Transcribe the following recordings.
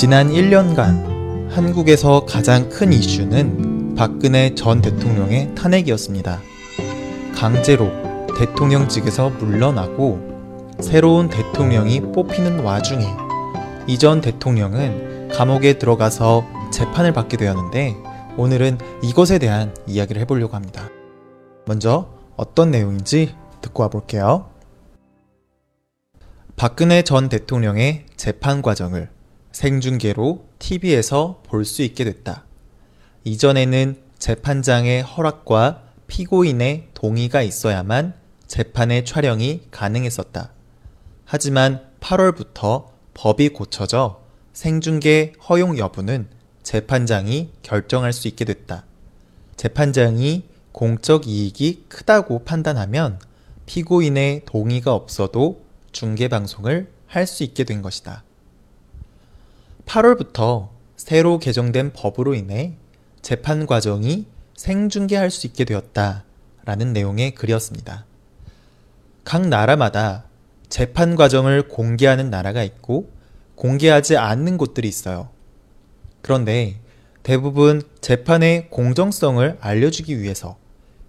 지난 1년간 한국에서 가장 큰 이슈는 박근혜 전 대통령의 탄핵이었습니다. 강제로 대통령직에서 물러나고 새로운 대통령이 뽑히는 와중에 이전 대통령은 감옥에 들어가서 재판을 받게 되었는데 오늘은 이것에 대한 이야기를 해보려고 합니다. 먼저 어떤 내용인지 듣고 와볼게요. 박근혜 전 대통령의 재판 과정을 생중계로 TV에서 볼 수 있게 됐다. 이전에는 재판장의 허락과 피고인의 동의가 있어야만 재판의 촬영이 가능했었다. 하지만 8월부터 법이 고쳐져 생중계 허용 여부는 재판장이 결정할 수 있게 됐다. 재판장이 공적 이익이 크다고 판단하면 피고인의 동의가 없어도 중계방송을 할 수 있게 된 것이다. 8월부터 새로 개정된 법으로 인해 재판 과정이 생중계할 수 있게 되었다라는 내용의 글이었습니다. 각 나라마다 재판 과정을 공개하는 나라가 있고 공개하지 않는 곳들이 있어요. 그런데 대부분 재판의 공정성을 알려주기 위해서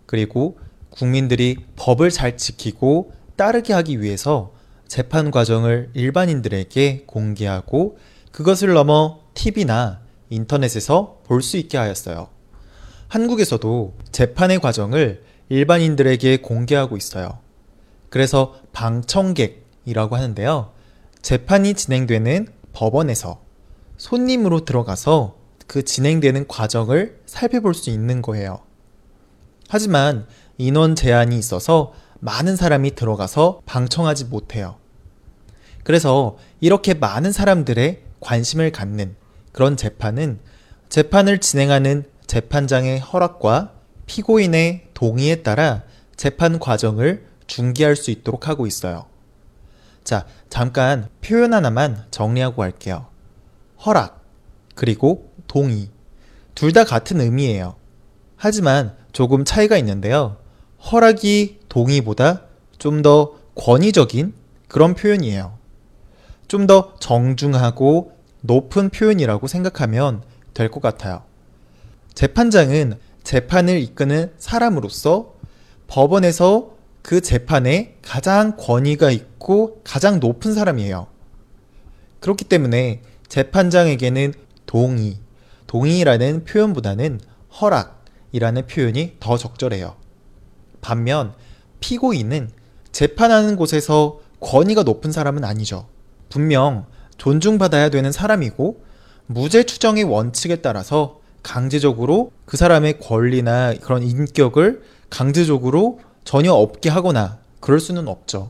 그리고 국민들이 법을 잘 지키고 따르게 하기 위해서 재판 과정을 일반인들에게 공개하고 그것을 넘어 TV나 인터넷에서 볼 수 있게 하였어요. 한국에서도 재판의 과정을 일반인들에게 공개하고 있어요. 그래서 방청객이라고 하는데요. 재판이 진행되는 법원에서 손님으로 들어가서 그 진행되는 과정을 살펴볼 수 있는 거예요. 하지만 인원 제한이 있어서 많은 사람이 들어가서 방청하지 못해요. 그래서 이렇게 많은 사람들의 관심을 갖는 그런 재판은 재판을 진행하는 재판장의 허락과 피고인의 동의에 따라 재판 과정을 중계할 수 있도록 하고 있어요. 자, 잠깐 표현 하나만 정리하고 갈게요. 허락, 그리고 동의. 둘 다 같은 의미예요. 하지만 조금 차이가 있는데요. 허락이 동의보다 좀 더 권위적인 그런 표현이에요. 좀 더 정중하고 높은 표현이라고 생각하면 될 것 같아요. 재판장은 재판을 이끄는 사람으로서 법원에서 그 재판에 가장 권위가 있고 가장 높은 사람이에요. 그렇기 때문에 재판장에게는 동의라는 표현보다는 허락이라는 표현이 더 적절해요. 반면 피고인은 재판하는 곳에서 권위가 높은 사람은 아니죠. 분명 존중받아야 되는 사람이고 무죄 추정의 원칙에 따라서 강제적으로 그 사람의 권리나 그런 인격을 강제적으로 전혀 없게 하거나 그럴 수는 없죠.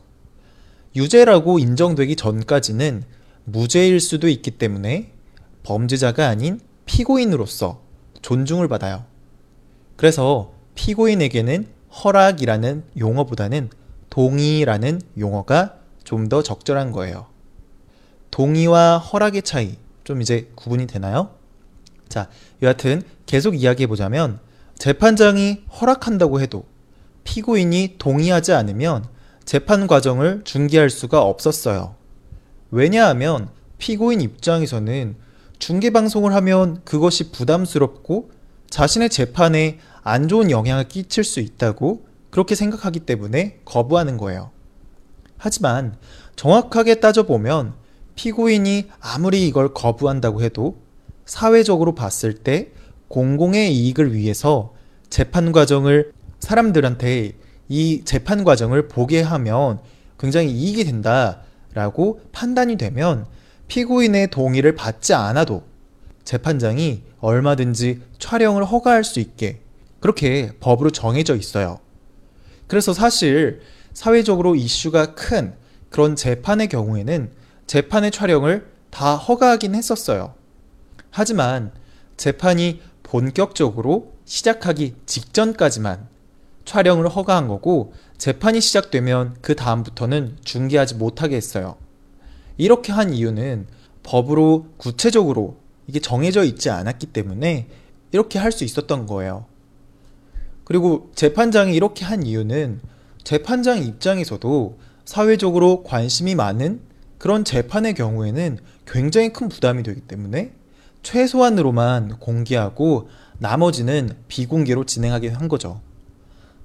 유죄라고 인정되기 전까지는 무죄일 수도 있기 때문에 범죄자가 아닌 피고인으로서 존중을 받아요. 그래서 피고인에게는 허락이라는 용어보다는 동의라는 용어가 좀 더 적절한 거예요. 동의와 허락의 차이 좀 이제 구분이 되나요? 자, 여하튼 계속 이야기해보자면 재판장이 허락한다고 해도 피고인이 동의하지 않으면 재판 과정을 중계할 수가 없었어요. 왜냐하면 피고인 입장에서는 중계방송을 하면 그것이 부담스럽고 자신의 재판에 안 좋은 영향을 끼칠 수 있다고 그렇게 생각하기 때문에 거부하는 거예요. 하지만 정확하게 따져보면 피고인이 아무리 이걸 거부한다고 해도 사회적으로 봤을 때 공공의 이익을 위해서 재판 과정을 사람들한테 이 재판 과정을 보게 하면 굉장히 이익이 된다라고 판단이 되면 피고인의 동의를 받지 않아도 재판장이 얼마든지 촬영을 허가할 수 있게 그렇게 법으로 정해져 있어요. 그래서 사실 사회적으로 이슈가 큰 그런 재판의 경우에는 재판의 촬영을 다 허가하긴 했었어요. 하지만 재판이 본격적으로 시작하기 직전까지만 촬영을 허가한 거고 재판이 시작되면 그 다음부터는 중계하지 못하게 했어요. 이렇게 한 이유는 법으로 구체적으로 이게 정해져 있지 않았기 때문에 이렇게 할 수 있었던 거예요. 그리고 재판장이 이렇게 한 이유는 재판장 입장에서도 사회적으로 관심이 많은 그런 재판의 경우에는 굉장히 큰 부담이 되기 때문에 최소한으로만 공개하고 나머지는 비공개로 진행하게 한 거죠.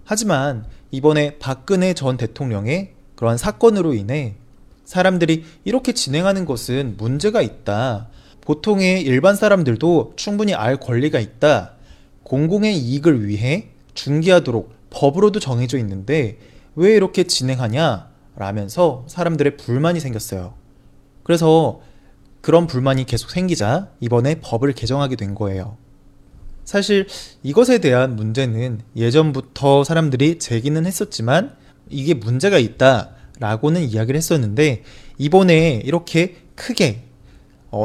하지만 이번에 박근혜 전 대통령의 그러한 사건으로 인해 사람들이 이렇게 진행하는 것은 문제가 있다, 보통의 일반 사람들도 충분히 알 권리가 있다, 공공의 이익을 위해 중개하도록 법으로도 정해져 있는데 왜 이렇게 진행하냐 라면서 사람들의 불만이 생겼어요. 그래서 그런 불만이 계속 생기자 이번에 법을 개정하게 된 거예요. 사실 이것에 대한 문제는 예전부터 사람들이 제기는 했었지만 이게 문제가 있다 라고는 이야기를 했었는데, 이번에 이렇게 크게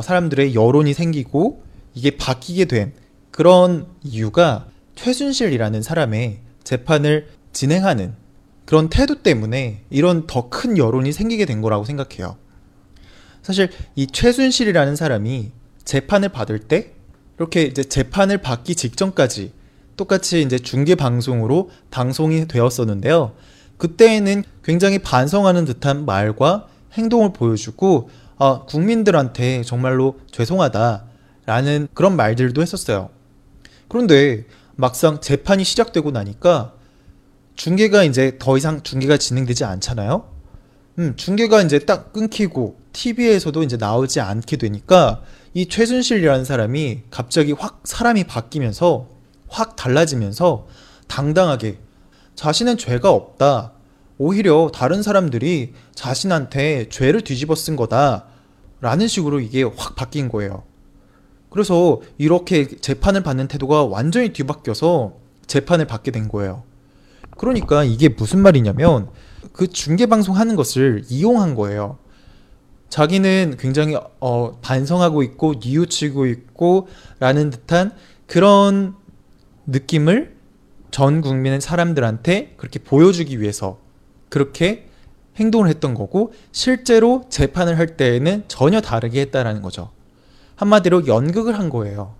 사람들의 여론이 생기고 이게 바뀌게 된 그런 이유가 최순실이라는 사람의 재판을 진행하는 그런 태도 때문에 이런 더 큰 여론이 생기게 된 거라고 생각해요. 사실 이 최순실이라는 사람이 재판을 받을 때 이렇게 이제 재판을 받기 직전까지 똑같이 이제 중계방송으로 방송이 되었었는데요. 그때에는 굉장히 반성하는 듯한 말과 행동을 보여주고 국민들한테 정말로 죄송하다라는 그런 말들도 했었어요. 그런데 막상 재판이 시작되고 나니까 중계가 이제 더 이상 중계가 진행되지 않잖아요. 중계가 이제 딱 끊기고 TV에서도 이제 나오지 않게 되니까 이 최순실이라는 사람이 갑자기 확 사람이 바뀌면서 확 달라지면서 당당하게 자신은 죄가 없다, 오히려 다른 사람들이 자신한테 죄를 뒤집어 쓴 거다 라는 식으로 이게 확 바뀐 거예요. 그래서 이렇게 재판을 받는 태도가 완전히 뒤바뀌어서 재판을 받게 된 거예요. 그러니까 이게 무슨 말이냐면 그 중계방송 하는 것을 이용한 거예요. 자기는 굉장히 반성하고 있고 뉘우치고 있고 라는 듯한 그런 느낌을 전 국민의 사람들한테 그렇게 보여주기 위해서 그렇게 행동을 했던 거고, 실제로 재판을 할 때에는 전혀 다르게 했다라는 거죠. 한마디로 연극을 한 거예요.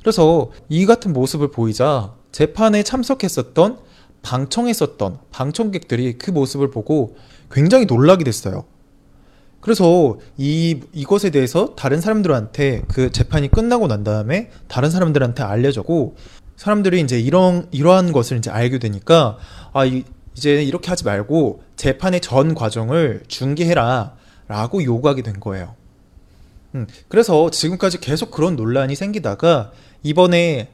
그래서 이 같은 모습을 보이자 재판에 참석했었던 방청했었던 방청객들이 그 모습을 보고 굉장히 놀라게 됐어요. 그래서 이것에 대해서 다른 사람들한테 그 재판이 끝나고 난 다음에 다른 사람들한테 알려주고, 사람들이 이제 이러한 것을 이제 알게 되니까 이제 이렇게 하지 말고 재판의 전 과정을 중계해라 라고 요구하게 된 거예요. 그래서 지금까지 계속 그런 논란이 생기다가 이번에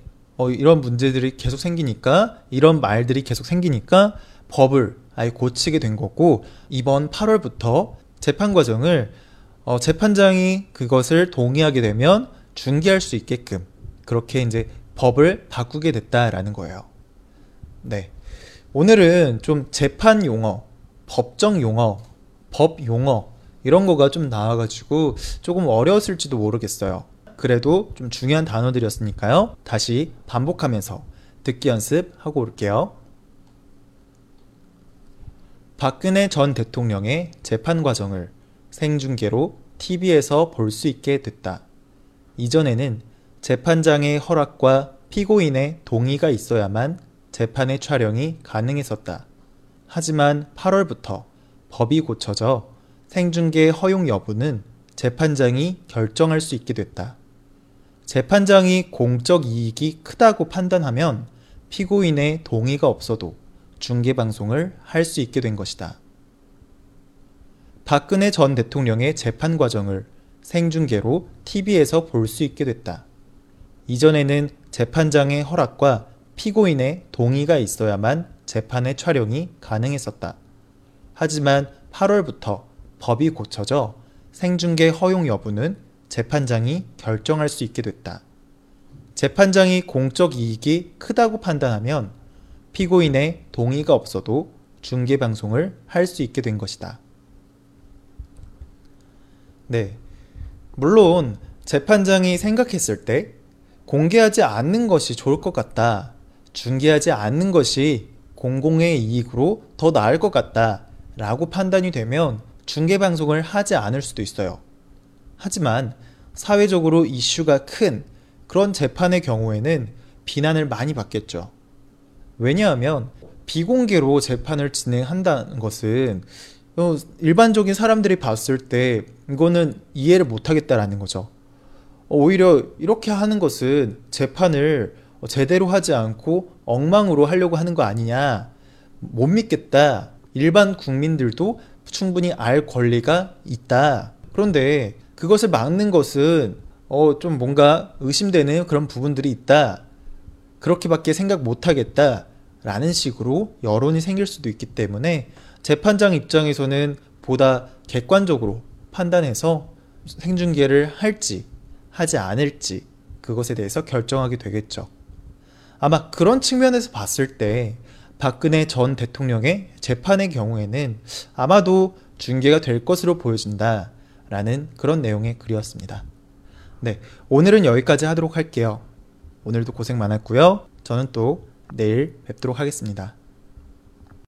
이런 문제들이 계속 생기니까, 이런 말들이 계속 생기니까 법을 아예 고치게 된 거고, 이번 8월부터 재판 과정을 재판장이 그것을 동의하게 되면 중계할 수 있게끔 그렇게 이제 법을 바꾸게 됐다라는 거예요. 네, 오늘은 좀 재판 용어, 법정 용어, 법 용어 이런 거가 좀 나와가지고 조금 어려웠을지도 모르겠어요. 그래도 좀 중요한 단어들이었으니까요. 다시 반복하면서 듣기 연습하고 올게요. 박근혜 전 대통령의 재판 과정을 생중계로 TV에서 볼 수 있게 됐다. 이전에는 재판장의 허락과 피고인의 동의가 있어야만 재판의 촬영이 가능했었다. 하지만 8월부터 법이 고쳐져 생중계 허용 여부는 재판장이 결정할 수 있게 됐다. 재판장이 공적 이익이 크다고 판단하면 피고인의 동의가 없어도 중계방송을 할 수 있게 된 것이다. 박근혜 전 대통령의 재판 과정을 생중계로 TV에서 볼 수 있게 됐다. 이전에는 재판장의 허락과 피고인의 동의가 있어야만 재판의 촬영이 가능했었다. 하지만 8월부터 법이 고쳐져 생중계 허용 여부는 재판장이 결정할 수 있게 됐다. 재판장이 공적 이익이 크다고 판단하면 피고인의 동의가 없어도 중계방송을 할 수 있게 된 것이다. 네, 물론 재판장이 생각했을 때 공개하지 않는 것이 좋을 것 같다, 중계하지 않는 것이 공공의 이익으로 더 나을 것 같다 라고 판단이 되면 중계방송을 하지 않을 수도 있어요. 하지만 사회적으로 이슈가 큰 그런 재판의 경우에는 비난을 많이 받겠죠. 왜냐하면 비공개로 재판을 진행한다는 것은 일반적인 사람들이 봤을 때 이거는 이해를 못하겠다라는 거죠. 오히려 이렇게 하는 것은 재판을 제대로 하지 않고 엉망으로 하려고 하는 거 아니냐, 못 믿겠다, 일반 국민들도 충분히 알 권리가 있다. 그런데 그것을 막는 것은 좀 뭔가 의심되는 그런 부분들이 있다, 그렇게밖에 생각 못하겠다 라는 식으로 여론이 생길 수도 있기 때문에 재판장 입장에서는 보다 객관적으로 판단해서 생중계를 할지 하지 않을지 그것에 대해서 결정하게 되겠죠. 아마 그런 측면에서 봤을 때 박근혜 전 대통령의 재판의 경우에는 아마도 중계가 될 것으로 보여진다라는 그런 내용의 글이었습니다. 네, 오늘은 여기까지 하도록 할게요. 오늘도 고생 많았고요. 저는 또 내일 뵙도록 하겠습니다.